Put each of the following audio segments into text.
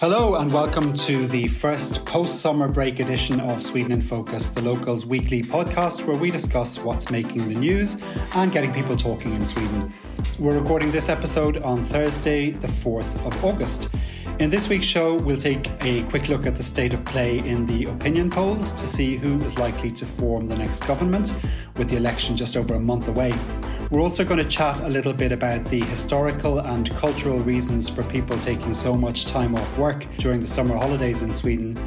Hello and welcome to the first post-summer break edition of Sweden in Focus, the Local's weekly podcast where we discuss what's making the news and getting people talking in Sweden. We're recording this episode on Thursday, the 4th of August. In this week's show, we'll take a quick look at the state of play in the opinion polls to see who is likely to form the next government, with the election just over a month away. We're also going to chat a little bit about the historical and cultural reasons for people taking so much time off work during the summer holidays in Sweden.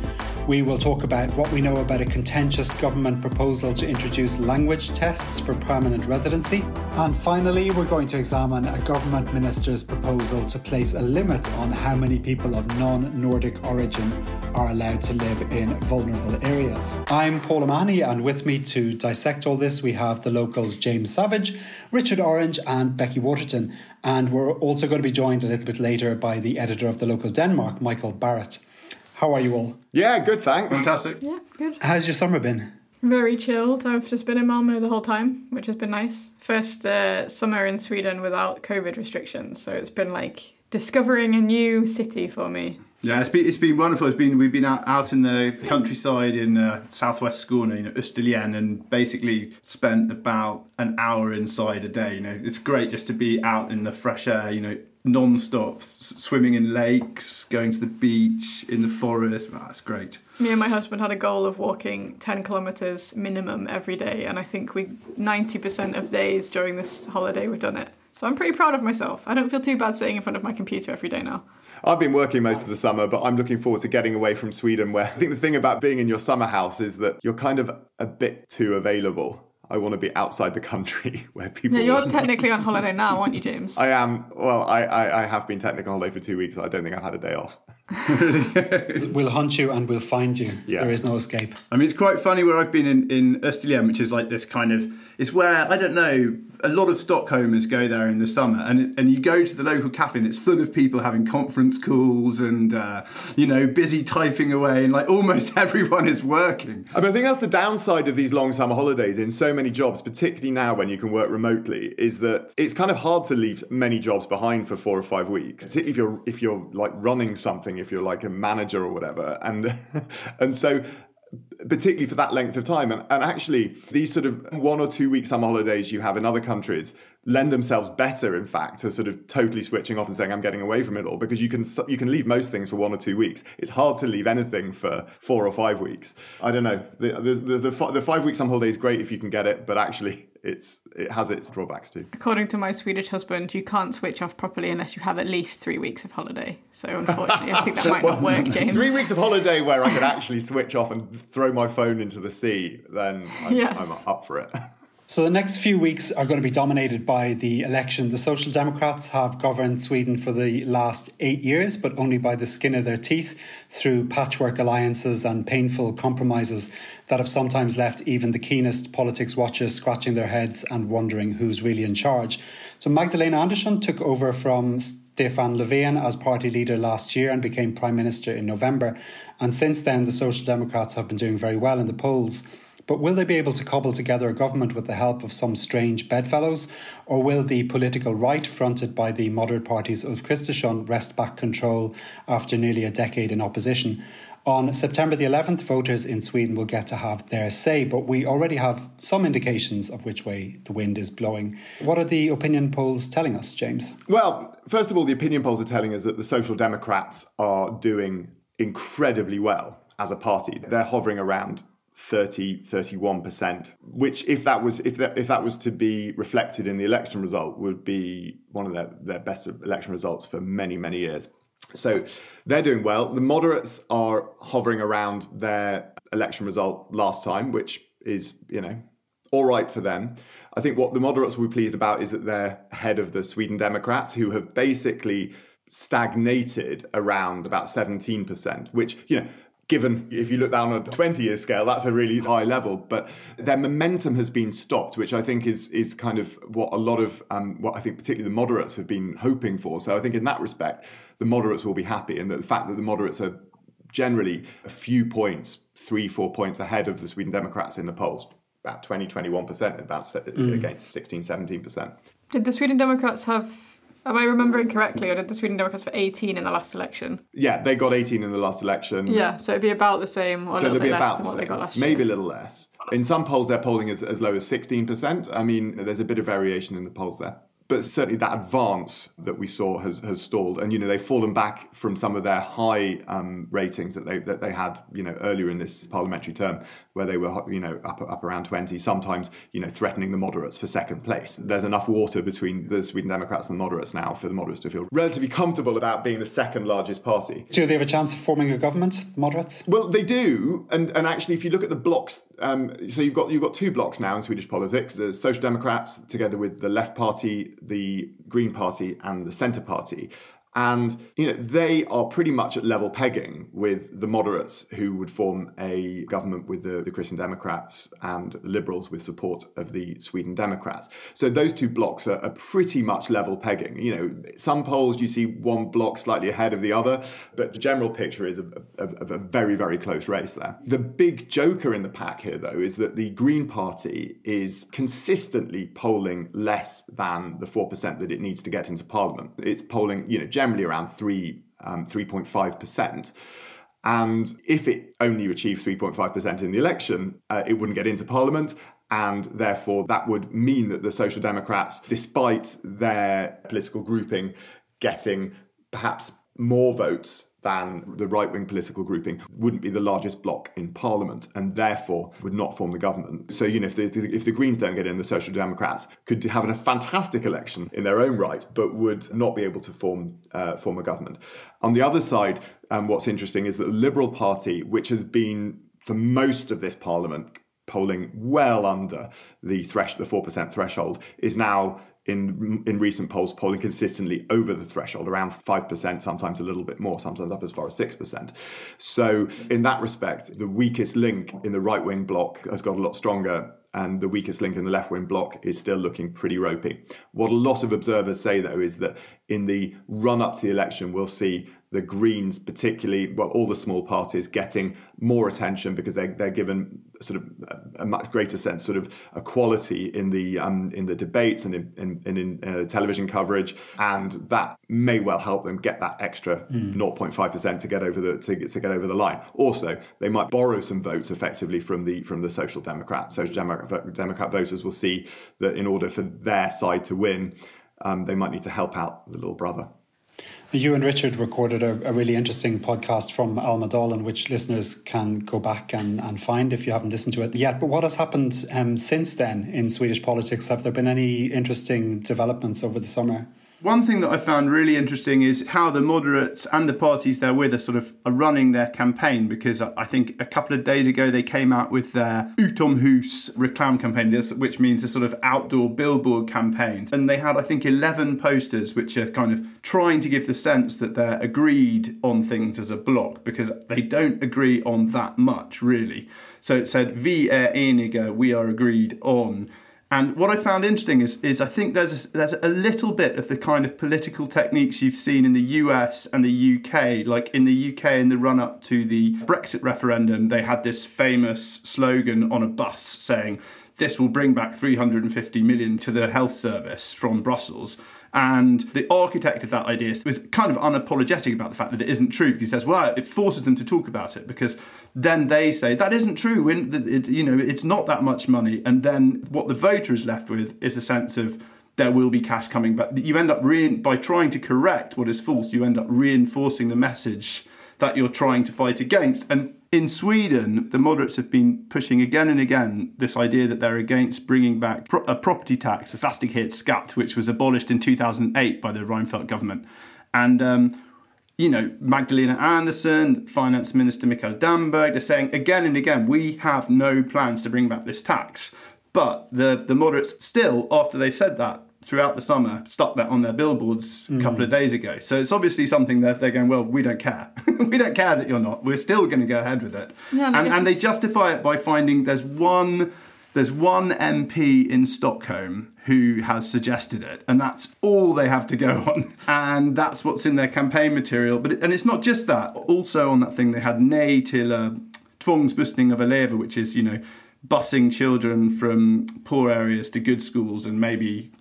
We will talk about what we know about a contentious government proposal to introduce language tests for permanent residency. And finally, we're going to examine a government minister's proposal to place a limit on how many people of non-Nordic origin are allowed to live in vulnerable areas. I'm Paul O'Mahony, and with me to dissect all this, we have The Local's James Savage, Richard Orange and Becky Waterton. And we're also going to be joined a little bit later by the editor of The Local Denmark, Michael Barrett. How are you all? Yeah, good, thanks. Fantastic. Yeah, good. How's your summer been? Very chilled. I've just been in Malmö the whole time, which has been nice. First summer in Sweden without COVID restrictions. So it's been like discovering a new city for me. Yeah, it's been wonderful. We've been out in the countryside in southwest Skåne, Österlen, and basically spent about an hour inside a day. It's great just to be out in the fresh air. Non-stop swimming in lakes, going to the beach, in the forest. Wow, that's great. Me and my husband had a goal of walking 10 kilometers minimum every day, and I think we 90% of days during this holiday we've done it. So I'm pretty proud of myself. I don't feel too bad sitting in front of my computer every day now. I've been working most of the summer, but I'm looking forward to getting away from Sweden, where I think the thing about being in your summer house is that you're kind of a bit too available. I want to be outside the country where people... Yeah, you're technically on holiday now, aren't you, James? I am. Well, I have been technically on holiday for 2 weeks. I don't think I've had a day off. We'll hunt you and we'll find you. Yeah. There is no escape. I mean, it's quite funny where I've been in Österlen, which is like this kind of... It's where, I don't know, a lot of Stockholmers go there in the summer. And you go to the local cafe and it's full of people having conference calls and, busy typing away. And like almost everyone is working. I mean, I think that's the downside of these long summer holidays in so many jobs, particularly now when you can work remotely, is that it's kind of hard to leave many jobs behind for 4 or 5 weeks, particularly if you're like running something, if you're like a manager or whatever. And so... particularly for that length of time. And actually, these sort of 1 or 2 week summer holidays you have in other countries lend themselves better, in fact, to sort of totally switching off and saying, I'm getting away from it all, because you can leave most things for 1 or 2 weeks. It's hard to leave anything for 4 or 5 weeks. I don't know. The 5 week summer holiday is great if you can get it, but actually... It has its drawbacks too. According to my Swedish husband, you can't switch off properly unless you have at least 3 weeks of holiday. So unfortunately, I think that might not work, James. 3 weeks of holiday where I could actually switch off and throw my phone into the sea, then I'm up for it. So the next few weeks are going to be dominated by the election. The Social Democrats have governed Sweden for the last 8 years, but only by the skin of their teeth through patchwork alliances and painful compromises that have sometimes left even the keenest politics watchers scratching their heads and wondering who's really in charge. So Magdalena Andersson took over from Stefan Löfven as party leader last year and became Prime Minister in November. And since then, the Social Democrats have been doing very well in the polls. But will they be able to cobble together a government with the help of some strange bedfellows? Or will the political right, fronted by the moderate parties of Kristersson, wrest back control after nearly a decade in opposition? On September the 11th, voters in Sweden will get to have their say, but we already have some indications of which way the wind is blowing. What are the opinion polls telling us, James? Well, first of all, the opinion polls are telling us that the Social Democrats are doing incredibly well as a party. They're hovering around 30, 31%, which if that was to be reflected in the election result would be one of their best election results for many, many years. So they're doing well. The moderates are hovering around their election result last time, which is, all right for them. I think what the moderates will be pleased about is that they're ahead of the Sweden Democrats, who have basically stagnated around about 17%, which, given if you look down on a 20-year scale, that's a really high level. But their momentum has been stopped, which I think is kind of what a lot of, what I think particularly the moderates have been hoping for. So I think in that respect, the moderates will be happy. And the fact that the moderates are generally a few points, 3-4 points ahead of the Sweden Democrats in the polls, about 20, 21%, against 16, 17%. Did the Sweden Democrats have... Am I remembering correctly, or did the Sweden Democrats for 18 in the last election? Yeah, they got 18 in the last election. Yeah, so it'd be about the same, or so a little bit less than what they got last year. Maybe a little less. In some polls, they're polling as low as 16%. I mean, there's a bit of variation in the polls there. But certainly that advance that we saw has stalled. And, they've fallen back from some of their high ratings that they had, earlier in this parliamentary term, where they were, up around 20, sometimes, threatening the moderates for second place. There's enough water between the Sweden Democrats and the moderates now for the moderates to feel relatively comfortable about being the second largest party. Do they have a chance of forming a government, the moderates? Well, they do. And actually, if you look at the blocks, so you've got two blocks now in Swedish politics, the Social Democrats together with the Left Party, the Green Party and the Centre Party. And, they are pretty much at level pegging with the moderates, who would form a government with the Christian Democrats and the Liberals with support of the Sweden Democrats. So those two blocks are pretty much level pegging. Some polls you see one block slightly ahead of the other, but the general picture is of a very, very close race there. The big joker in the pack here, though, is that the Green Party is consistently polling less than the 4% that it needs to get into Parliament. It's polling, generally around 3.5%. And if it only achieved 3.5% in the election, it wouldn't get into Parliament. And therefore, that would mean that the Social Democrats, despite their political grouping getting perhaps more votes than the right-wing political grouping, wouldn't be the largest bloc in Parliament and therefore would not form the government. So, if the Greens don't get in, the Social Democrats could have a fantastic election in their own right, but would not be able to form a government. On the other side, what's interesting is that the Liberal Party, which has been, for most of this Parliament, polling well under the 4% threshold, is now in recent polls polling consistently over the threshold, around 5%, sometimes a little bit more, sometimes up as far as 6%. So in that respect, the weakest link in the right-wing bloc has got a lot stronger, and the weakest link in the left-wing bloc is still looking pretty ropey. What a lot of observers say, though, is that in the run-up to the election, we'll see the Greens particularly, all the small parties getting more attention because they're given sort of a much greater sense sort of equality in the debates and in television coverage, and that may well help them get that extra 0.5% to get over the line. Also, they might borrow some votes effectively from the Social Democrats. Social Democrat voters will see that in order for their side to win, they might need to help out the little brother. You and Richard recorded a really interesting podcast from Almedalen, which listeners can go back and find if you haven't listened to it yet. But what has happened since then in Swedish politics? Have there been any interesting developments over the summer? One thing that I found really interesting is how the moderates and the parties they're with are running their campaign, because I think a couple of days ago they came out with their Utomhus Reclam campaign, which means a sort of outdoor billboard campaign. And they had, I think, 11 posters which are kind of trying to give the sense that they're agreed on things as a bloc, because they don't agree on that much, really. So it said, "Vi är eniga," we are agreed on. And what I found interesting is I think there's a little bit of the kind of political techniques you've seen in the US and the UK. Like in the UK, in the run-up to the Brexit referendum, they had this famous slogan on a bus saying, "This will bring back 350 million to the health service from Brussels." And the architect of that idea was kind of unapologetic about the fact that it isn't true, because he says, well, it forces them to talk about it, because then they say, that isn't true, it's not that much money. And then what the voter is left with is a sense of there will be cash coming back. You end up, by trying to correct what is false, you end up reinforcing the message that you're trying to fight against. And in Sweden, the moderates have been pushing again and again this idea that they're against bringing back a property tax, a fastighetsskatt, which was abolished in 2008 by the Reinfeldt government. And, Magdalena Andersson, Finance Minister Mikael Damberg, they're saying again and again, we have no plans to bring back this tax. But the moderates still, after they've said that, throughout the summer, stuck that on their billboards a couple of days ago. So it's obviously something that they're going, well, we don't care. We don't care that you're not. We're still going to go ahead with it. Yeah, and they justify it by finding there's one MP in Stockholm who has suggested it, and that's all they have to go on. And that's what's in their campaign material. But it's not just that. Also on that thing, they had nej till tvångsbussning av elever, which is, busing children from poor areas to good schools and maybe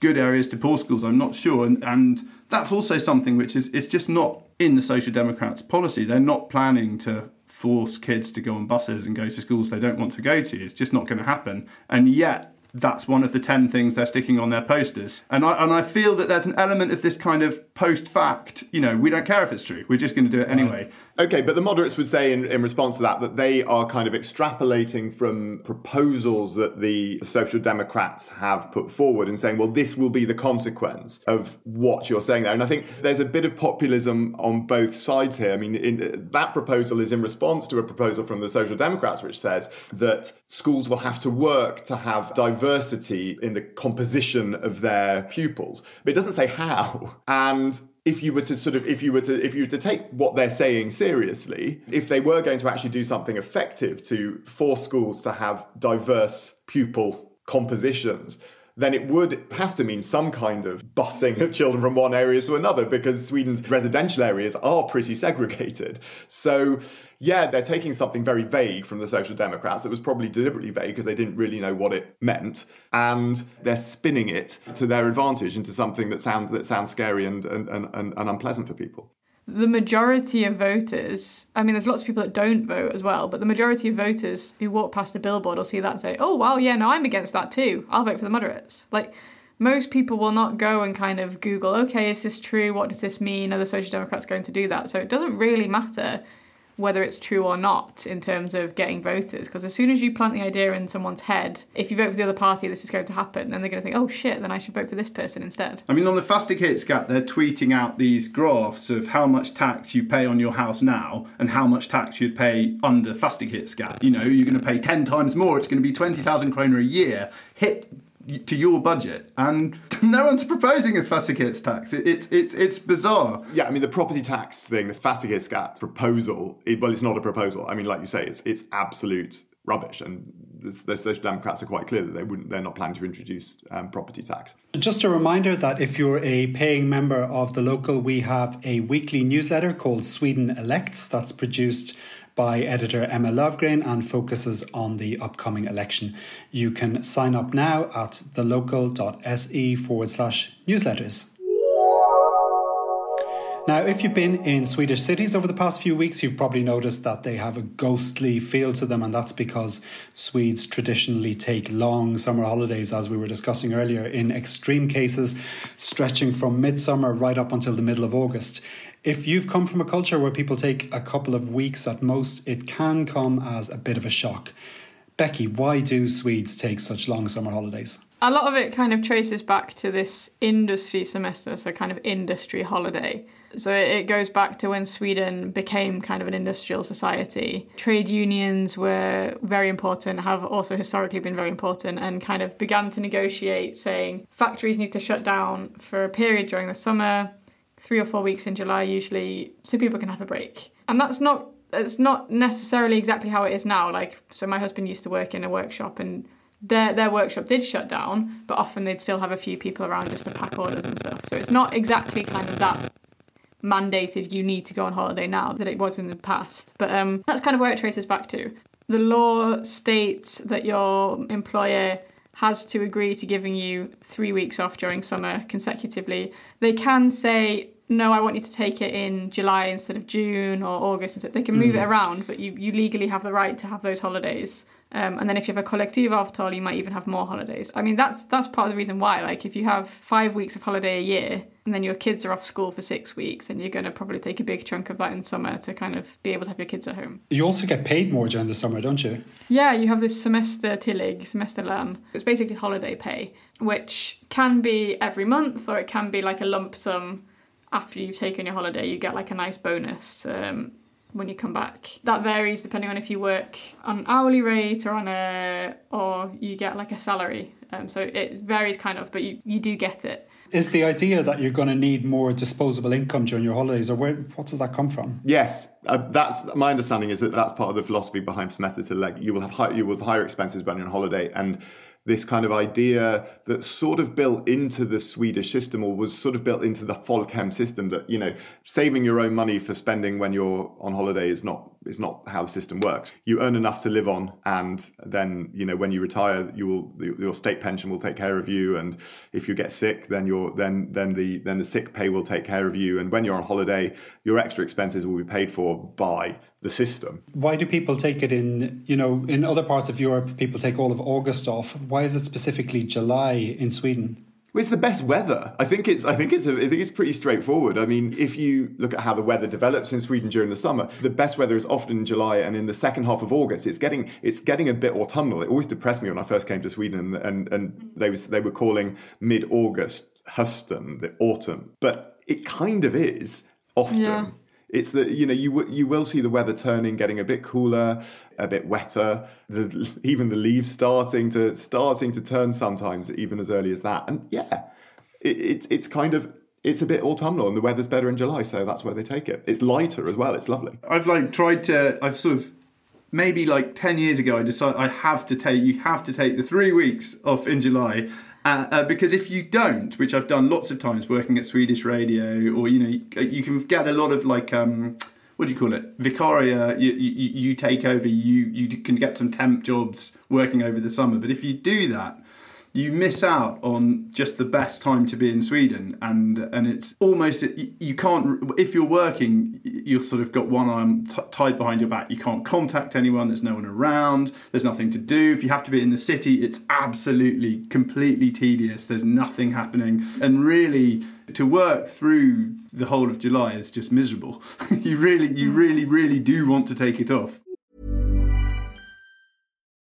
good areas to poor schools, I'm not sure. And that's also something which is, it's just not in the Social Democrats' policy. They're not planning to force kids to go on buses and go to schools they don't want to go to. It's just not going to happen. And yet, that's one of the 10 things they're sticking on their posters. And I feel that there's an element of this kind of post-fact, we don't care if it's true, we're just going to do it anyway. Okay, but the moderates would say in response to that they are kind of extrapolating from proposals that the Social Democrats have put forward and saying, well, this will be the consequence of what you're saying there. And I think there's a bit of populism on both sides here. I mean, that proposal is in response to a proposal from the Social Democrats, which says that schools will have to work to have diversity in the composition of their pupils. But it doesn't say how. And if you were to take what they're saying seriously, if they were going to actually do something effective to force schools to have diverse pupil compositions, then it would have to mean some kind of busing of children from one area to another, because Sweden's residential areas are pretty segregated. So, yeah, they're taking something very vague from the Social Democrats that was probably deliberately vague because they didn't really know what it meant, and they're spinning it to their advantage into something that sounds scary and unpleasant for people. The majority of voters, I mean, there's lots of people that don't vote as well, but the majority of voters who walk past a billboard or see that and say, oh, wow, yeah, no, I'm against that too. I'll vote for the moderates. Like, most people will not go and kind of Google, okay, is this true? What does this mean? Are the Social Democrats going to do that? So it doesn't really matter whether it's true or not in terms of getting voters, because as soon as you plant the idea in someone's head, if you vote for the other party, this is going to happen, then they're going to think, oh shit, then I should vote for this person instead. I mean, on the fastighetsskatt, they're tweeting out these graphs of how much tax you pay on your house now and how much tax you'd pay under fastighetsskatt. You're going to pay 10 times more, it's going to be 20,000 kroner a year hit to your budget, and no one's proposing this fastighets tax. It's bizarre. Yeah, I mean, the property tax thing, the fastighetsskatt proposal, it's not a proposal. I mean, like you say, it's absolute rubbish, and the Social Democrats are quite clear that they're not planning to introduce property tax. Just a reminder that if you're a paying member of The Local, we have a weekly newsletter called Sweden Elects that's produced by editor Emma Lovegren and focuses on the upcoming election. You can sign up now at thelocal.se/newsletters. Now, if you've been in Swedish cities over the past few weeks, you've probably noticed that they have a ghostly feel to them, and that's because Swedes traditionally take long summer holidays, as we were discussing earlier, in extreme cases, stretching from midsummer right up until the middle of August. If you've come from a culture where people take a couple of weeks at most, it can come as a bit of a shock. Becky, why do Swedes take such long summer holidays? A lot of it kind of traces back to this industry semester, so kind of industry holiday. So it goes back to when Sweden became kind of an industrial society. Trade unions were very important, have also historically been very important, and kind of began to negotiate saying factories need to shut down for a period during the summer, 3 or 4 weeks in July usually, so people can have a break. And it's not necessarily exactly how it is now. Like, so my husband used to work in a workshop, and their workshop did shut down, but often they'd still have a few people around just to pack orders and stuff. So it's not exactly kind of that mandated you need to go on holiday now that it was in the past, but that's kind of where it traces back to. The law states that your employer has to agree to giving you 3 weeks off during summer consecutively. They can say no, I want you to take it in July instead of June or August. And so they can move it around, but you legally have the right to have those holidays. And then if you have a kollektivavtal, you might even have more holidays. I mean, that's part of the reason why. Like, if you have 5 weeks of holiday a year and then your kids are off school for 6 weeks, and you're going to probably take a big chunk of that in summer to kind of be able to have your kids at home. You also get paid more during the summer, don't you? Yeah, you have this semestertillägg, semesterlön. It's basically holiday pay, which can be every month, or it can be like a lump sum after you've taken your holiday. You get like a nice bonus when you come back. That varies depending on if you work on an hourly rate or or you get like a salary. So it varies kind of, but you do get it. Is the idea that you're going to need more disposable income during your holidays, or what does that come from? Yes, that's my understanding, is that that's part of the philosophy behind semestertillägg. You will have higher expenses when you're on holiday, and this kind of idea that sort of built into the Swedish system, or was sort of built into the folkhem system, that, you know, saving your own money for spending when you're on holiday is not how the system works. You earn enough to live on, and then, you know, when you retire, your state pension will take care of you, and if you get sick, then the sick pay will take care of you, and when you're on holiday, your extra expenses will be paid for by the system. Why do people take it in, you know, in other parts of Europe, people take all of August off. Why is it specifically July in Sweden? Well, it's the best weather. I think it's pretty straightforward. I mean, if you look at how the weather develops in Sweden during the summer, the best weather is often in July, and in the second half of August, it's getting a bit autumnal. It always depressed me when I first came to Sweden, and they were calling mid-August hösten, the autumn, but it kind of is often. Yeah. It's that, you know, you will see the weather turning, getting a bit cooler, a bit wetter, even the leaves starting to turn sometimes, even as early as that. And yeah, it's a bit autumnal, and the weather's better in July, so that's where they take it. It's lighter as well. It's lovely. Maybe 10 years ago, I decided you have to take the 3 weeks off in July. Because if you don't, which I've done lots of times working at Swedish radio, or, you know, you can get a lot of like, what do you call it? Vicaria, you take over, you can get some temp jobs working over the summer. But if you do that, you miss out on just the best time to be in Sweden. And it's almost, you can't, if you're working, you've sort of got one arm tied behind your back. You can't contact anyone. There's no one around. There's nothing to do. If you have to be in the city, it's absolutely, completely tedious. There's nothing happening. And really, to work through the whole of July is just miserable. You really do want to take it off.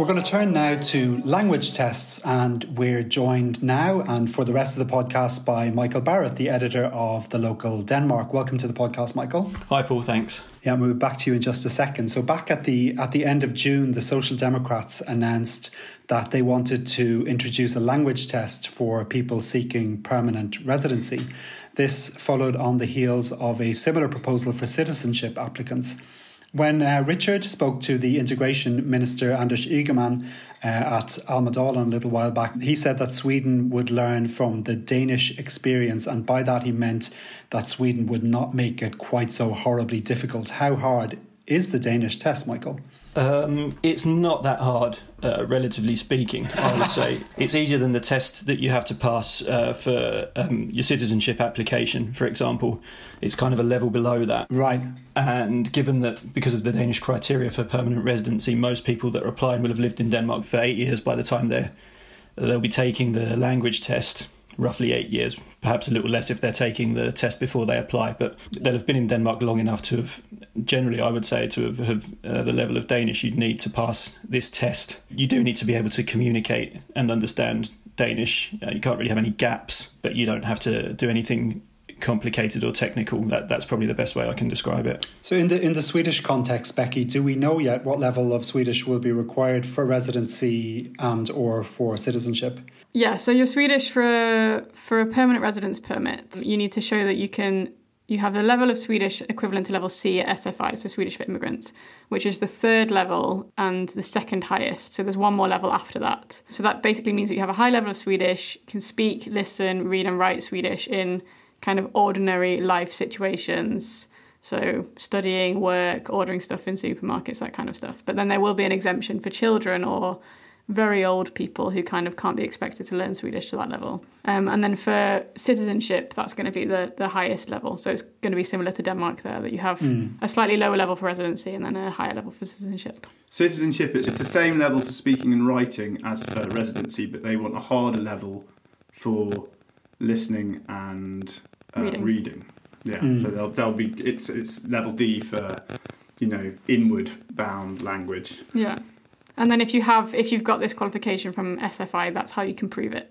We're going to turn now to language tests, and we're joined now and for the rest of the podcast by Michael Barrett, the editor of The Local Denmark. Welcome to the podcast, Michael. Hi, Paul. Thanks. Yeah, we'll be back to you in just a second. So back at the end of June, the Social Democrats announced that they wanted to introduce a language test for people seeking permanent residency. This followed on the heels of a similar proposal for citizenship applicants. When Richard spoke to the Integration Minister Anders Ygeman at Almedalen a little while back, he said that Sweden would learn from the Danish experience, and by that he meant that Sweden would not make it quite so horribly difficult. How hard is the Danish test, Michael? It's not that hard, relatively speaking, I would say. It's easier than the test that you have to pass for your citizenship application, for example. It's kind of a level below that. Right. And given that, because of the Danish criteria for permanent residency, most people that are applying will have lived in Denmark for 8 years by the time they're They'll be taking the language test roughly 8 years, perhaps a little less if they're taking the test before they apply. But they'll have been in Denmark long enough to have, generally I would say, to have the level of Danish you'd need to pass this test. You do need to be able to communicate and understand Danish. You can't really have any gaps, but you don't have to do anything complicated or technical. That's probably the best way I can describe it. So in the Swedish context, Becky, do we know yet what level of Swedish will be required for residency and or for citizenship? Yeah, so your Swedish for a permanent residence permit, you need to show that you have the level of Swedish equivalent to level C at SFI, so Swedish for Immigrants, which is the third level and the second highest. So there's one more level after that. So that basically means that you have a high level of Swedish, you can speak, listen, read and write Swedish in kind of ordinary life situations, so studying, work, ordering stuff in supermarkets, that kind of stuff. But then there will be an exemption for children or very old people who kind of can't be expected to learn Swedish to that level. And then for citizenship, that's going to be the highest level. So it's going to be similar to Denmark there, that you have a slightly lower level for residency and then a higher level for citizenship. Citizenship, it's the same level for speaking and writing as for residency, but they want a harder level for listening and reading. Yeah, so they'll be it's level D for, you know, inward bound language. Yeah, and then if you've got this qualification from SFI, that's how you can prove it.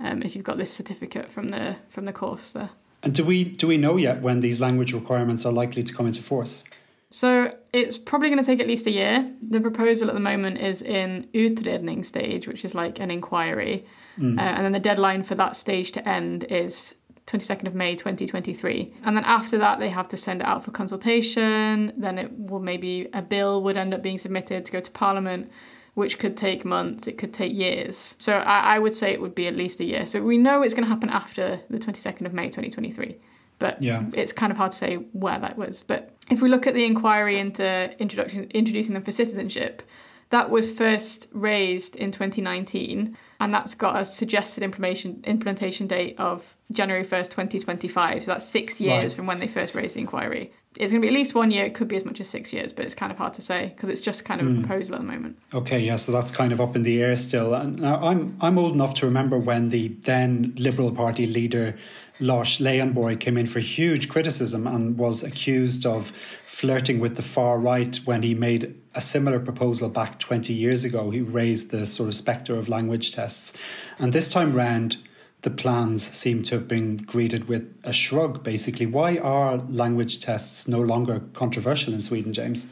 If you've got this certificate from the course there. And do we know yet when these language requirements are likely to come into force? So it's probably going to take at least a year. The proposal at the moment is in utredning stage, which is like an inquiry. And then the deadline for that stage to end is 22nd of May 2023. And then after that, they have to send it out for consultation. Then it will maybe a bill would end up being submitted to go to Parliament, which could take months, it could take years. So I would say it would be at least a year. So we know it's going to happen after the 22nd of May 2023. But it's kind of hard to say where that was. But if we look at the inquiry into introducing them for citizenship, that was first raised in 2019, and that's got a suggested implementation date of January 1st, 2025. So that's 6 years from when they first raised the inquiry. It's going to be at least 1 year. It could be as much as 6 years, but it's kind of hard to say because it's just kind of a proposal at the moment. Okay, yeah, so that's kind of up in the air still. And now I'm old enough to remember when the then Liberal Party leader Lars Leijonborg came in for huge criticism and was accused of flirting with the far right when he made a similar proposal back 20 years ago. He raised the sort of spectre of language tests. And this time round, the plans seem to have been greeted with a shrug, basically. Why are language tests no longer controversial in Sweden, James?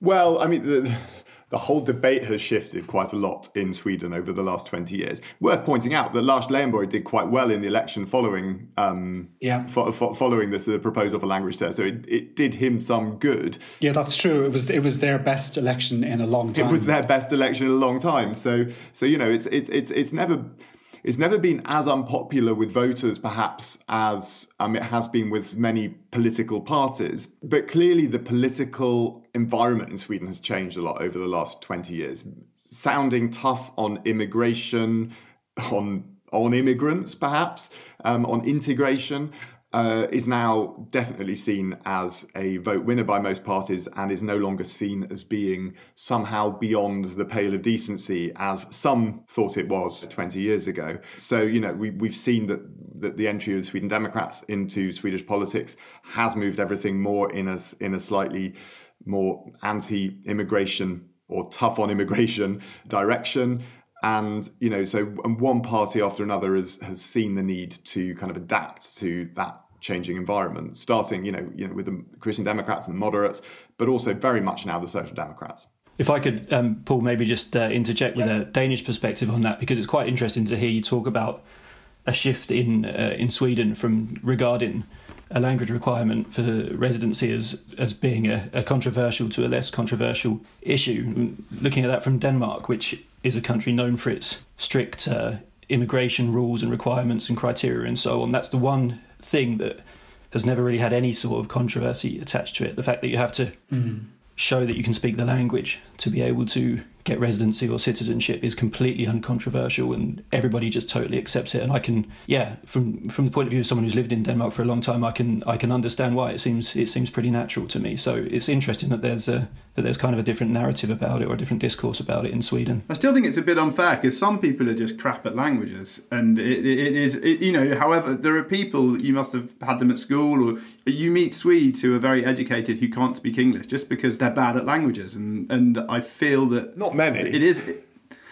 Well, I mean, the whole debate has shifted quite a lot in Sweden over the last 20 years. Worth pointing out that Lars Leijonborg did quite well in the election following following this proposal for language test, so it did him some good. Yeah, that's true. It was their best election in a long time. So you know, it's never been as unpopular with voters, perhaps, as it has been with many political parties. But clearly the political environment in Sweden has changed a lot over the last 20 years, sounding tough on immigration, on immigrants, perhaps, on integration, is now definitely seen as a vote winner by most parties and is no longer seen as being somehow beyond the pale of decency as some thought it was 20 years ago. So, you know, we've seen that the entry of Sweden Democrats into Swedish politics has moved everything more in a slightly more anti-immigration or tough on immigration direction. And, you know, so one party after another has seen the need to kind of adapt to that changing environment, starting, you know, with the Christian Democrats and the moderates, but also very much now the Social Democrats. If I could, Paul, maybe just interject with a Danish perspective on that, because it's quite interesting to hear you talk about a shift in Sweden from regarding a language requirement for residency as being a controversial to a less controversial issue. Looking at that from Denmark, which is a country known for its strict immigration rules and requirements and criteria and so on, that's the one thing that has never really had any sort of controversy attached to it. The fact that you have to show that you can speak the language to be able to get residency or citizenship is completely uncontroversial, and everybody just totally accepts it. And I can, from the point of view of someone who's lived in Denmark for a long time, I can understand why it seems pretty natural to me. So it's interesting that there's a that there's kind of a different narrative about it or a different discourse about it in Sweden. I still think it's a bit unfair because some people are just crap at languages, and it is, you know, however, there are people, you must have had them at school, or you meet Swedes who are very educated who can't speak English just because they're bad at languages, and I feel that... Not many. It is...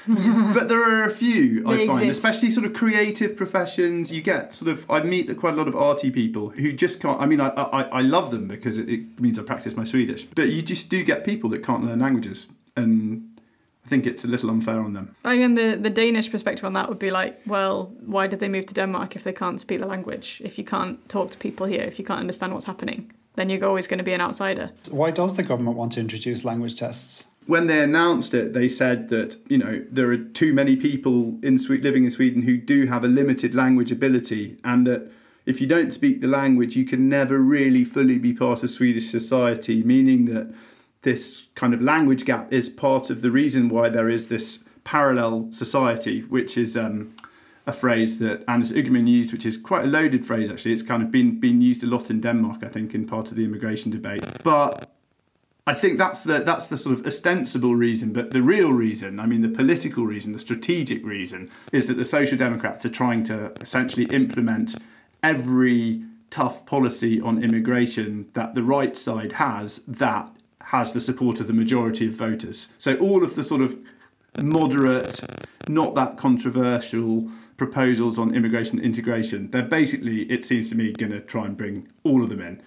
But there are a few, I find, especially sort of creative professions. You get sort of, I meet quite a lot of arty people who just can't, I mean, I love them because it means I practice my Swedish. But you just do get people that can't learn languages. And I think it's a little unfair on them. I mean, the Danish perspective on that would be like, well, why did they move to Denmark if they can't speak the language? If you can't talk to people here, if you can't understand what's happening, then you're always going to be an outsider. Why does the government want to introduce language tests? When they announced it, they said that, you know, there are too many people living in Sweden who do have a limited language ability, and that if you don't speak the language, you can never really fully be part of Swedish society, meaning that this kind of language gap is part of the reason why there is this parallel society, which is a phrase that Anders Ygeman used, which is quite a loaded phrase, actually. It's kind of been used a lot in Denmark, I think, in part of the immigration debate. But... I think that's the sort of ostensible reason, but the real reason, I mean the political reason, the strategic reason, is that the Social Democrats are trying to essentially implement every tough policy on immigration that the right side has, that has the support of the majority of voters. So all of the sort of moderate, not that controversial proposals on immigration and integration, they're basically, it seems to me, going to try and bring all of them in,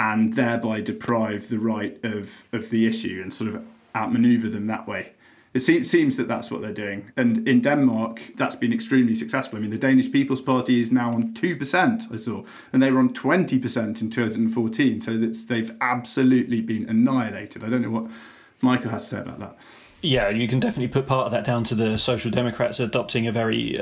and thereby deprive the right of the issue and sort of outmaneuver them that way. It seems that that's what they're doing. And in Denmark, that's been extremely successful. I mean, the Danish People's Party is now on 2%, I saw, and they were on 20% in 2014. So they've absolutely been annihilated. I don't know what Michael has to say about that. Yeah, you can definitely put part of that down to the Social Democrats adopting a very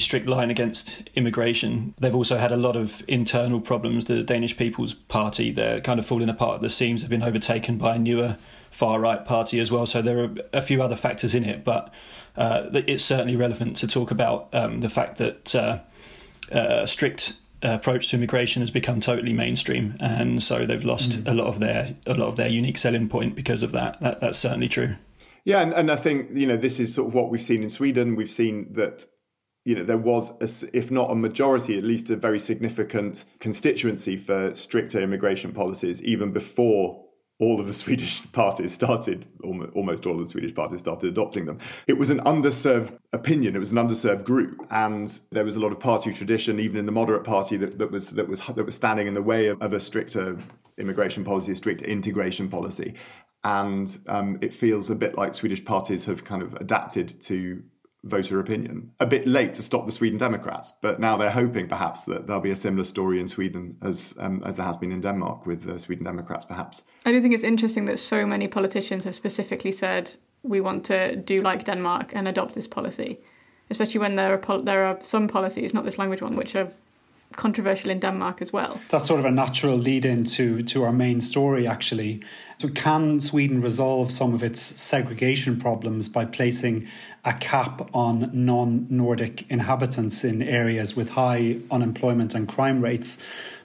strict line against immigration. They've also had a lot of internal problems. The Danish People's Party, they're kind of falling apart at the seams. They've been overtaken by a newer far-right party as well. So there are a few other factors in it, but it's certainly relevant to talk about the fact that strict approach to immigration has become totally mainstream, and so they've lost a lot of their unique selling point because of that. That's certainly true. Yeah, and I think, you know, this is sort of what we've seen in Sweden. We've seen that, you know, there was, if not a majority, at least a very significant constituency for stricter immigration policies, even before all of the Swedish parties started, almost all of the Swedish parties started adopting them. It was an underserved opinion. It was an underserved group. And there was a lot of party tradition, even in the moderate party, that was standing in the way of a stricter immigration policy, a stricter integration policy. And it feels a bit like Swedish parties have kind of adapted to voter opinion. A bit late to stop the Sweden Democrats, but now they're hoping perhaps that there'll be a similar story in Sweden as there has been in Denmark with the Sweden Democrats, perhaps. I do think it's interesting that so many politicians have specifically said, we want to do like Denmark and adopt this policy, especially when there are some policies, not this language one, which are controversial in Denmark as well. That's sort of a natural lead-in to our main story, actually. So can Sweden resolve some of its segregation problems by placing a cap on non-Nordic inhabitants in areas with high unemployment and crime rates?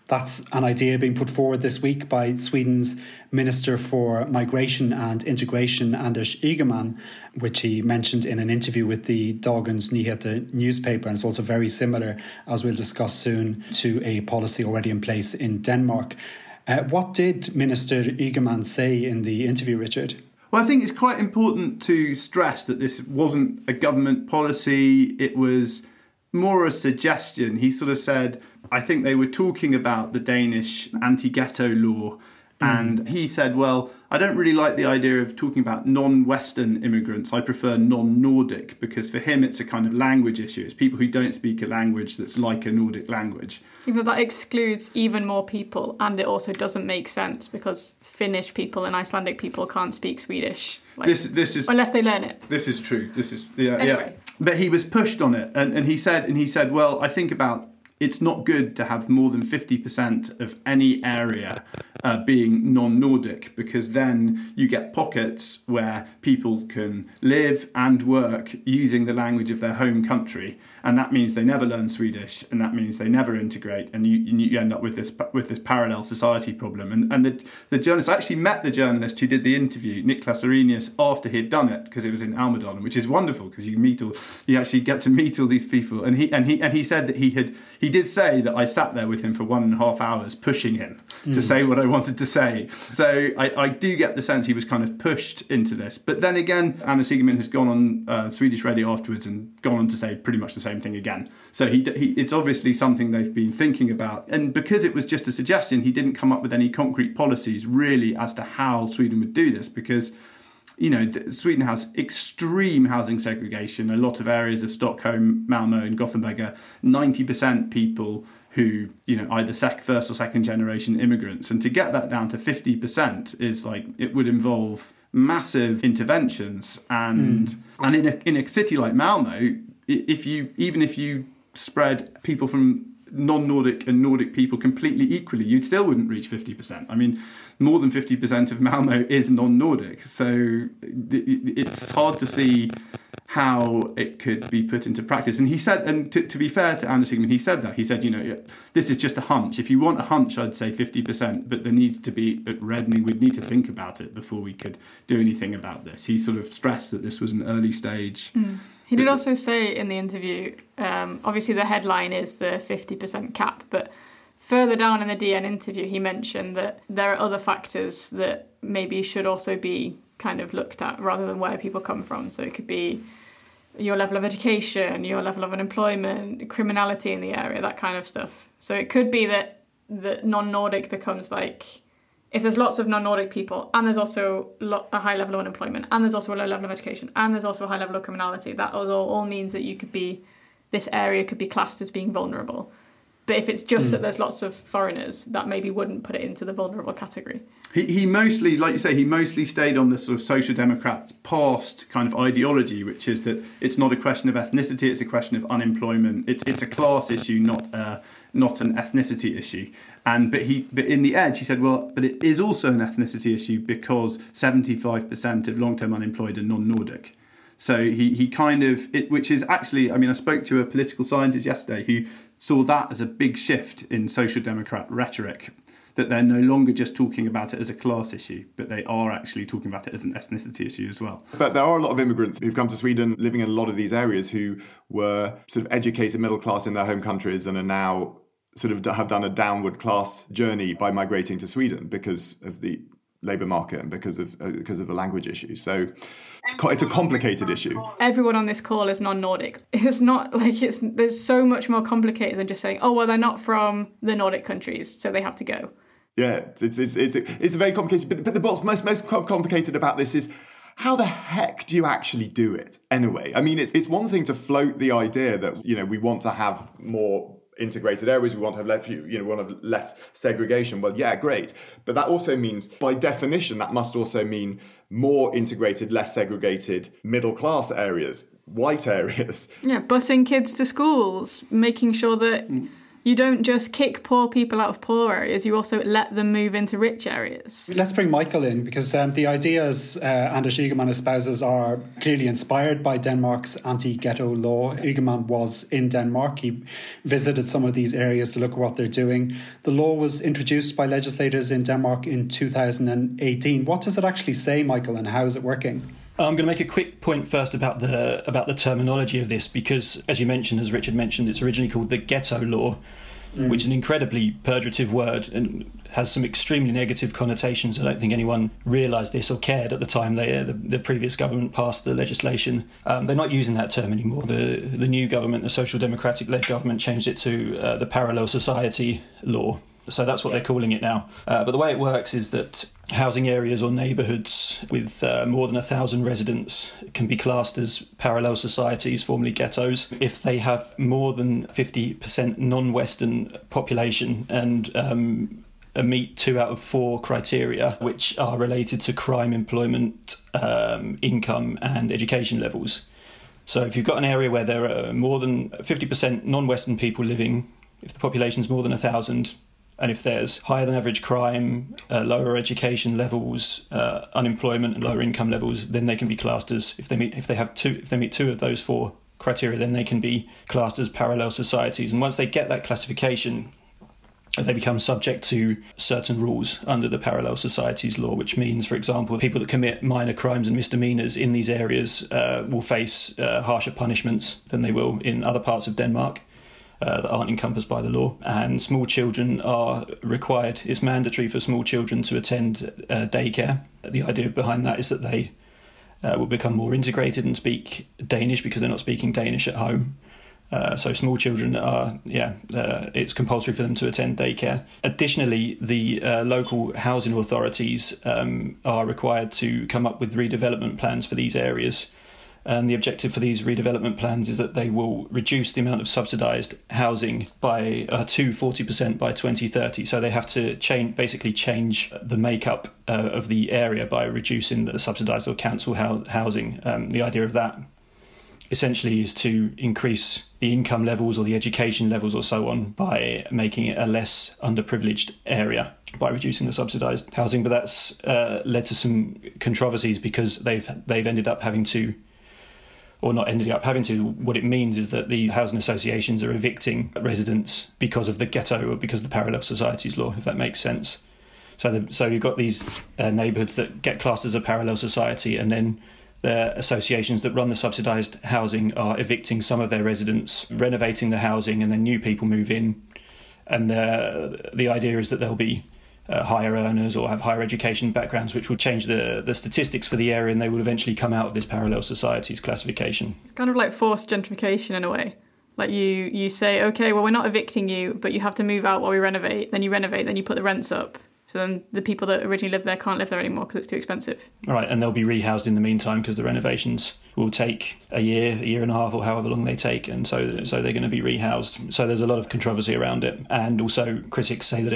That's an idea being put forward this week by Sweden's Minister for Migration and Integration, Anders Ygeman, which he mentioned in an interview with the Dagens Nyheter newspaper. And it's also very similar, as we'll discuss soon, to a policy already in place in Denmark. What did Minister Ygeman say in the interview, Richard? Well, I think it's quite important to stress that this wasn't a government policy. It was more a suggestion. He sort of said, I think they were talking about the Danish anti-ghetto law, and he said, well, I don't really like the idea of talking about non-Western immigrants. I prefer non-Nordic, because for him it's a kind of language issue. It's people who don't speak a language that's like a Nordic language. But that excludes even more people, and it also doesn't make sense because Finnish people and Icelandic people can't speak Swedish. Like, this is, unless they learn it. This is true. This is anyway. Yeah. But he was pushed on it, and he said, well, I think about, it's not good to have more than 50% of any area being non-Nordic, because then you get pockets where people can live and work using the language of their home country. and that means they never learn Swedish, and that means they never integrate, and you end up with this parallel society problem. And the journalist, I actually met the journalist who did the interview, Niklas Arrhenius, after he'd done it, because it was in Almedalen, which is wonderful because you actually get to meet all these people, and he said that he did say that I sat there with him for 1.5 hours pushing him to say what I wanted to say. So I do get the sense he was kind of pushed into this. But then again, Anders Ygeman has gone on Swedish radio afterwards and gone on to say pretty much the same thing again. So it's obviously something they've been thinking about. And because it was just a suggestion, he didn't come up with any concrete policies really as to how Sweden would do this, because Sweden has extreme housing segregation. A lot of areas of Stockholm, Malmö and Gothenburg are 90% people who, either first or second generation immigrants. And to get that down to 50% is it would involve massive interventions. And in a city like Malmö, if you spread people from non-Nordic and Nordic people completely equally, you still wouldn't reach 50%. I mean, more than 50% of Malmö is non-Nordic. So it's hard to see how it could be put into practice. And he said, and to be fair to Anders Ygeman, he said, this is just a hunch. If you want a hunch, I'd say 50%, but there needs to be reddening. We'd need to think about it before we could do anything about this. He sort of stressed that this was an early stage. He did also say in the interview, obviously the headline is the 50% cap, but further down in the DN interview, he mentioned that there are other factors that maybe should also be kind of looked at rather than where people come from. So it could be your level of education, your level of unemployment, criminality in the area, that kind of stuff. So it could be that the non-Nordic becomes if there's lots of non-Nordic people and there's also a high level of unemployment and there's also a low level of education and there's also a high level of criminality, that all means that this area could be classed as being vulnerable. But if it's just that there's lots of foreigners, that maybe wouldn't put it into the vulnerable category. He mostly, like you say, stayed on the sort of Social Democrat past kind of ideology, which is that it's not a question of ethnicity, it's a question of unemployment. It's a class issue, not an ethnicity issue. But in the edge, he said, well, but it is also an ethnicity issue because 75% of long-term unemployed are non-Nordic. So he kind of, which is actually, I spoke to a political scientist yesterday who saw that as a big shift in Social Democrat rhetoric, that they're no longer just talking about it as a class issue, but they are actually talking about it as an ethnicity issue as well. But there are a lot of immigrants who've come to Sweden living in a lot of these areas who were sort of educated middle class in their home countries and are now sort of have done a downward class journey by migrating to Sweden because of the labour market and because of the language issue. So it's a complicated issue. Everyone on this call is non-Nordic. It's not there's so much more complicated than just saying, oh, well, they're not from the Nordic countries, so they have to go. Yeah, it's very complicated. But what's most complicated about this is how the heck do you actually do it anyway? I mean, it's one thing to float the idea that, we want to have more integrated areas, we want to have less, we want to have less segregation. Well, yeah, great. But that also means, by definition, that must also mean more integrated, less segregated middle class areas, white areas. Yeah, busing kids to schools, making sure that you don't just kick poor people out of poor areas, you also let them move into rich areas. Let's bring Michael in, because the ideas Anders Ygeman espouses are clearly inspired by Denmark's anti-ghetto law. Ygeman was in Denmark. He visited some of these areas to look at what they're doing. The law was introduced by legislators in Denmark in 2018. What does it actually say, Michael, and how is it working? I'm going to make a quick point first about the terminology of this, because, as you mentioned, as Richard mentioned, it's originally called the Ghetto Law, which is an incredibly pejorative word and has some extremely negative connotations. I don't think anyone realised this or cared at the time the previous government passed the legislation. They're not using that term anymore. The new government, the Social Democratic-led government, changed it to the Parallel Society Law. So that's what they're calling it now. But the way it works is that housing areas or neighbourhoods with more than 1,000 residents can be classed as parallel societies, formerly ghettos, if they have more than 50% non-Western population and meet 2 out of 4 criteria, which are related to crime, employment, income and education levels. So if you've got an area where there are more than 50% non-Western people living, if the population's more than 1,000, and if there's higher than average crime, lower education levels, unemployment and lower income levels, then they can be classed as, if they meet two of those 4 criteria, then they can be classed as parallel societies. And once they get that classification, they become subject to certain rules under the Parallel Societies Law, which means, for example, people that commit minor crimes and misdemeanors in these areas will face harsher punishments than they will in other parts of Denmark that aren't encompassed by the law. And small children are required, it's mandatory for small children to attend daycare. The idea behind that is that they will become more integrated and speak Danish because they're not speaking Danish at home. So small children are, it's compulsory for them to attend daycare. Additionally, the local housing authorities are required to come up with redevelopment plans for these areas. And the objective for these redevelopment plans is that they will reduce the amount of subsidised housing by to 40% by 2030. So they have to change the makeup of the area by reducing the subsidised or council housing. The idea of that essentially is to increase the income levels or the education levels or so on by making it a less underprivileged area by reducing the subsidised housing. But that's led to some controversies because they've ended up having to, or not ended up having to, what it means is that these housing associations are evicting residents because of the ghetto or because of the Parallel Societies Law, if that makes sense. So you've got these neighbourhoods that get classed as a parallel society, and then the associations that run the subsidised housing are evicting some of their residents, renovating the housing, and then new people move in. And the idea is that there'll be higher earners or have higher education backgrounds, which will change the statistics for the area, and they will eventually come out of this parallel societies classification. It's kind of like forced gentrification in a way. Like you say, okay, well, we're not evicting you, but you have to move out while we renovate. Then you renovate, then you put the rents up. So then the people that originally lived there can't live there anymore because it's too expensive. All right, and they'll be rehoused in the meantime because the renovations will take a year and a half, or however long they take, and so they're going to be rehoused. So there's a lot of controversy around it. And also critics say that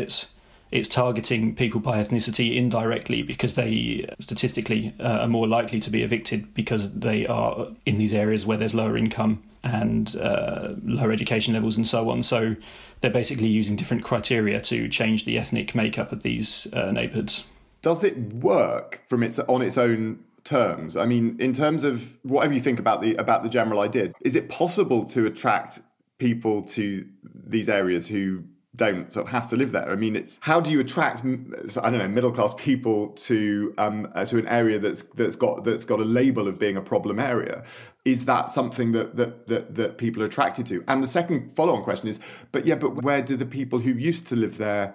it's targeting people by ethnicity indirectly because they statistically are more likely to be evicted because they are in these areas where there's lower income and lower education levels and so on. So they're basically using different criteria to change the ethnic makeup of these neighbourhoods. Does it work on its own terms? I mean, in terms of whatever you think about the general idea, is it possible to attract people to these areas who don't sort of have to live there? I mean, it's how do you attract middle class people to an area that's got a label of being a problem area? Is that something that people are attracted to? And the second follow on question is, but where do the people who used to live there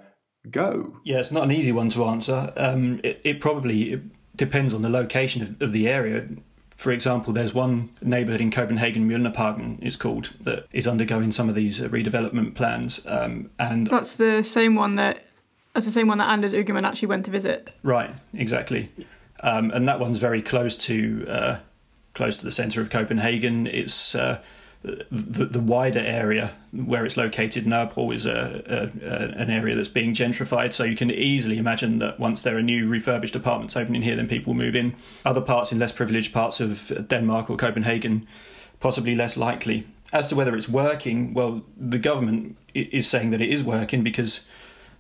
go? Yeah, it's not an easy one to answer. It probably depends on the location of the area. For example, there's one neighbourhood in Copenhagen, Mjølnerparken it's called, that is undergoing some of these redevelopment plans. And that's the same one that Anders Ygeman actually went to visit. Right, exactly. And that one's very close to the centre of Copenhagen. It's the wider area where it's located, Nørrebro, is an area that's being gentrified. So you can easily imagine that once there are new refurbished apartments opening here, then people move in. Other parts, in less privileged parts of Denmark or Copenhagen, possibly less likely. As to whether it's working, well, the government is saying that it is working because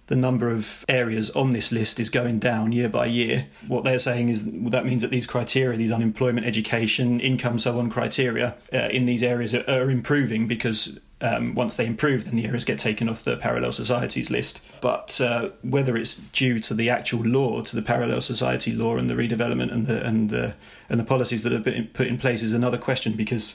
the number of areas on this list is going down year by year. What they're saying is that means that these criteria, these unemployment, education, income, so on criteria in these areas are improving because once they improve, then the areas get taken off the parallel societies list. But whether it's due to the actual law, to the parallel society law and the redevelopment and the policies that have been put in place is another question because,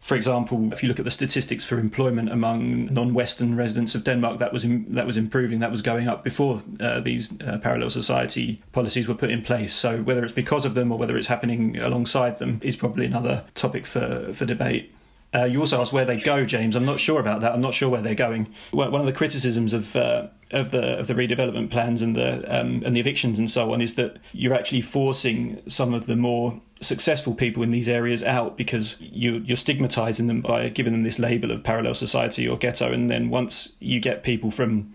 for example, if you look at the statistics for employment among non-Western residents of Denmark, that was improving, that was going up before these parallel society policies were put in place. So whether it's because of them or whether it's happening alongside them is probably another topic for debate. You also asked where they go, James. I'm not sure about that. I'm not sure where they're going. One of the criticisms of the redevelopment plans and the evictions and so on is that you're actually forcing some of the more successful people in these areas out because you're stigmatising them by giving them this label of parallel society or ghetto. And then once you get people from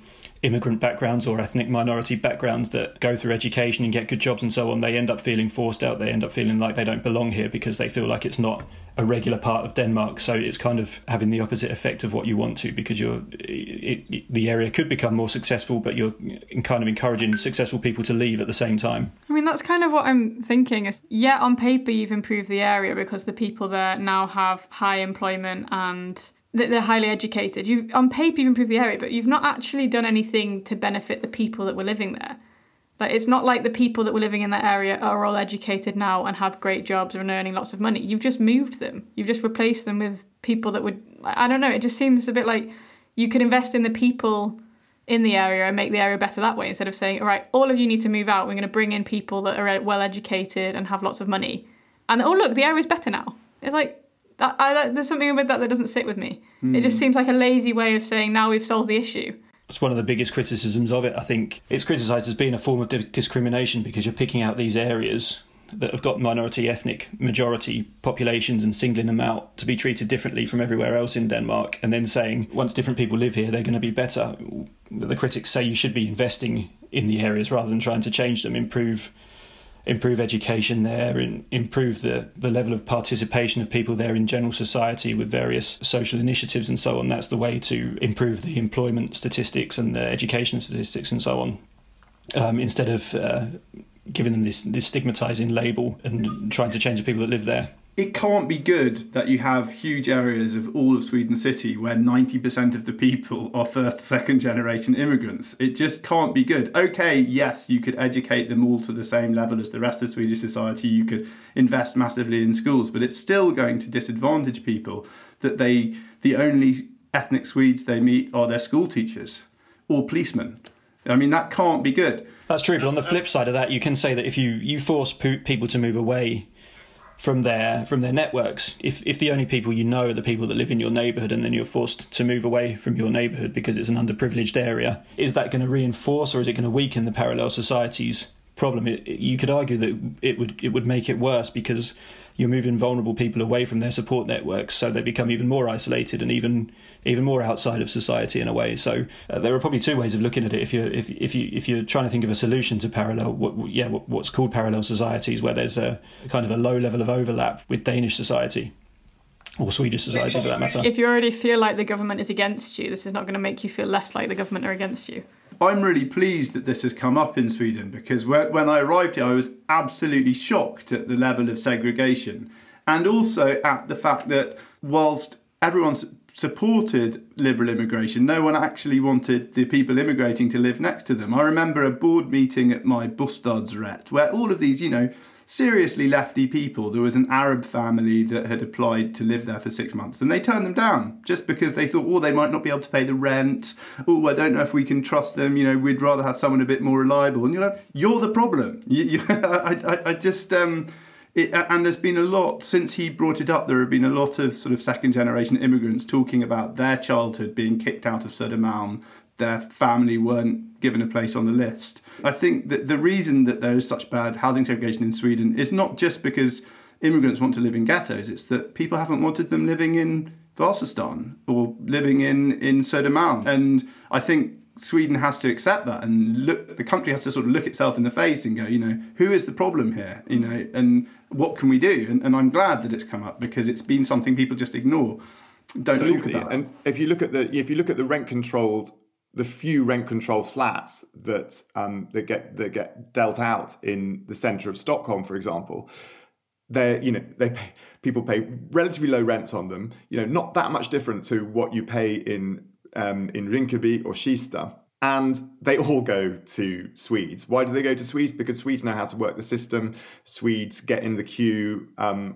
immigrant backgrounds or ethnic minority backgrounds that go through education and get good jobs and so on, they end up feeling forced out. They end up feeling like they don't belong here because they feel like it's not a regular part of Denmark. So it's kind of having the opposite effect of what you want to, because the area could become more successful, but you're kind of encouraging successful people to leave at the same time. I mean, that's kind of what I'm thinking is, yeah, on paper you've improved the area because the people there now have high employment and they're highly educated. On paper, you've improved the area, but you've not actually done anything to benefit the people that were living there. Like, it's not like the people that were living in that area are all educated now and have great jobs and earning lots of money. You've just moved them. You've just replaced them with people that would... I don't know, it just seems a bit like you could invest in the people in the area and make the area better that way, instead of saying, all right, all of you need to move out. We're going to bring in people that are well-educated and have lots of money. And, oh, look, the area's better now. It's like... there's something about that doesn't sit with me. It just seems like a lazy way of saying now we've solved the issue. It's one of the biggest criticisms of it. I think it's criticised as being a form of discrimination because you're picking out these areas that have got minority, ethnic, majority populations and singling them out to be treated differently from everywhere else in Denmark, and then saying once different people live here, they're going to be better. The critics say you should be investing in the areas rather than trying to change them, improve education there and improve the level of participation of people there in general society with various social initiatives and so on. That's the way to improve the employment statistics and the education statistics and so on, instead of giving them this stigmatising label and trying to change the people that live there. It can't be good that you have huge areas of all of Sweden city where 90% of the people are first, second generation immigrants. It just can't be good. OK, yes, you could educate them all to the same level as the rest of Swedish society. You could invest massively in schools, but it's still going to disadvantage people that the only ethnic Swedes they meet are their school teachers or policemen. I mean, that can't be good. That's true. But on the flip side of that, you can say that if you force people to move away from their networks, if the only people you know are the people that live in your neighbourhood, and then you're forced to move away from your neighbourhood because it's an underprivileged area, is that going to reinforce or is it going to weaken the parallel societies problem? You could argue that it would make it worse because you're moving vulnerable people away from their support networks, so they become even more isolated and even more outside of society in a way. So there are probably two ways of looking at it. If you're trying to think of a solution to what's called parallel societies, where there's a kind of a low level of overlap with Danish society or Swedish society for that matter. If you already feel like the government is against you, this is not going to make you feel less like the government are against you. I'm really pleased that this has come up in Sweden, because when I arrived here, I was absolutely shocked at the level of segregation, and also at the fact that whilst everyone supported liberal immigration, no one actually wanted the people immigrating to live next to them. I remember a board meeting at my Bostadsrätt where all of these, seriously lefty people, there was an Arab family that had applied to live there for 6 months and they turned them down just because they thought, they might not be able to pay the rent. I don't know if we can trust them. We'd rather have someone a bit more reliable. And you're the problem. And there's been a lot, since he brought it up, there have been a lot of sort of second generation immigrants talking about their childhood being kicked out of Södermalm. Their family weren't given a place on the list. I think that the reason that there is such bad housing segregation in Sweden is not just because immigrants want to live in ghettos, it's that people haven't wanted them living in Vasastan or living in Södermalm. And I think Sweden has to accept that, and the country has to sort of look itself in the face and go, who is the problem here, and what can we do? And I'm glad that it's come up, because it's been something people just ignore, don't Absolutely. Talk about. And if you look at the rent controlled, the few rent control flats that get dealt out in the centre of Stockholm, for example, people pay relatively low rents on them. Not that much different to what you pay in Rinkeby or Kista, and they all go to Swedes. Why do they go to Swedes? Because Swedes know how to work the system. Swedes get in the queue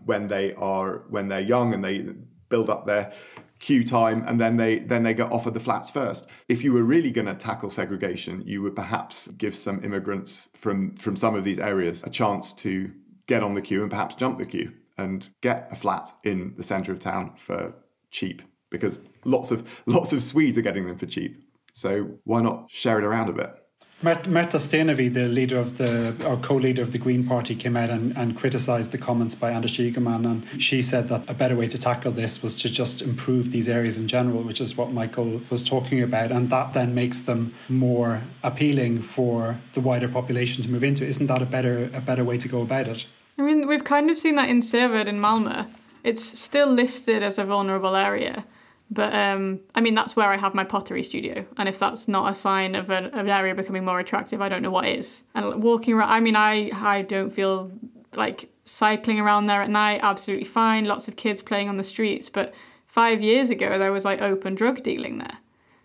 when they're young, and they build up their queue time, and then they get offered the flats first. If you were really going to tackle segregation, you would perhaps give some immigrants from some of these areas a chance to get on the queue and perhaps jump the queue and get a flat in the centre of town for cheap, because lots of Swedes are getting them for cheap. So why not share it around a bit? Märta Stenevi, the leader of the, or co-leader of the Green Party, came out and criticised the comments by Anders Ygeman, and she said that a better way to tackle this was to just improve these areas in general, which is what Michael was talking about, and that then makes them more appealing for the wider population to move into. Isn't that a better way to go about it? I mean, we've kind of seen that in Seved in Malmö. It's still listed as a vulnerable area. But, I mean, that's where I have my pottery studio. And if that's not a sign of an area becoming more attractive, I don't know what is. And walking around, I mean, I don't feel like cycling around there at night, absolutely fine. Lots of kids playing on the streets. But 5 years ago, there was like open drug dealing there.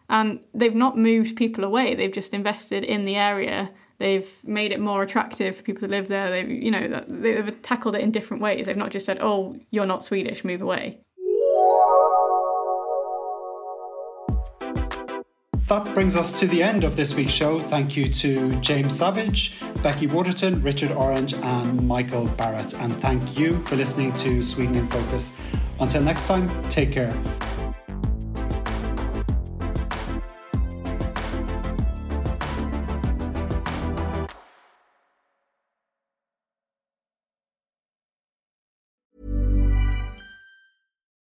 And they've not moved people away. They've just invested in the area. They've made it more attractive for people to live there. They've, you know, they've tackled it in different ways. They've not just said, oh, you're not Swedish, move away. That brings us to the end of this week's show. Thank you to James Savage, Becky Waterton, Richard Orange and Michael Barrett. And thank you for listening to Sweden in Focus. Until next time, take care.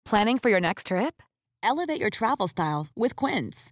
Planning for your next trip? Elevate your travel style with Quince.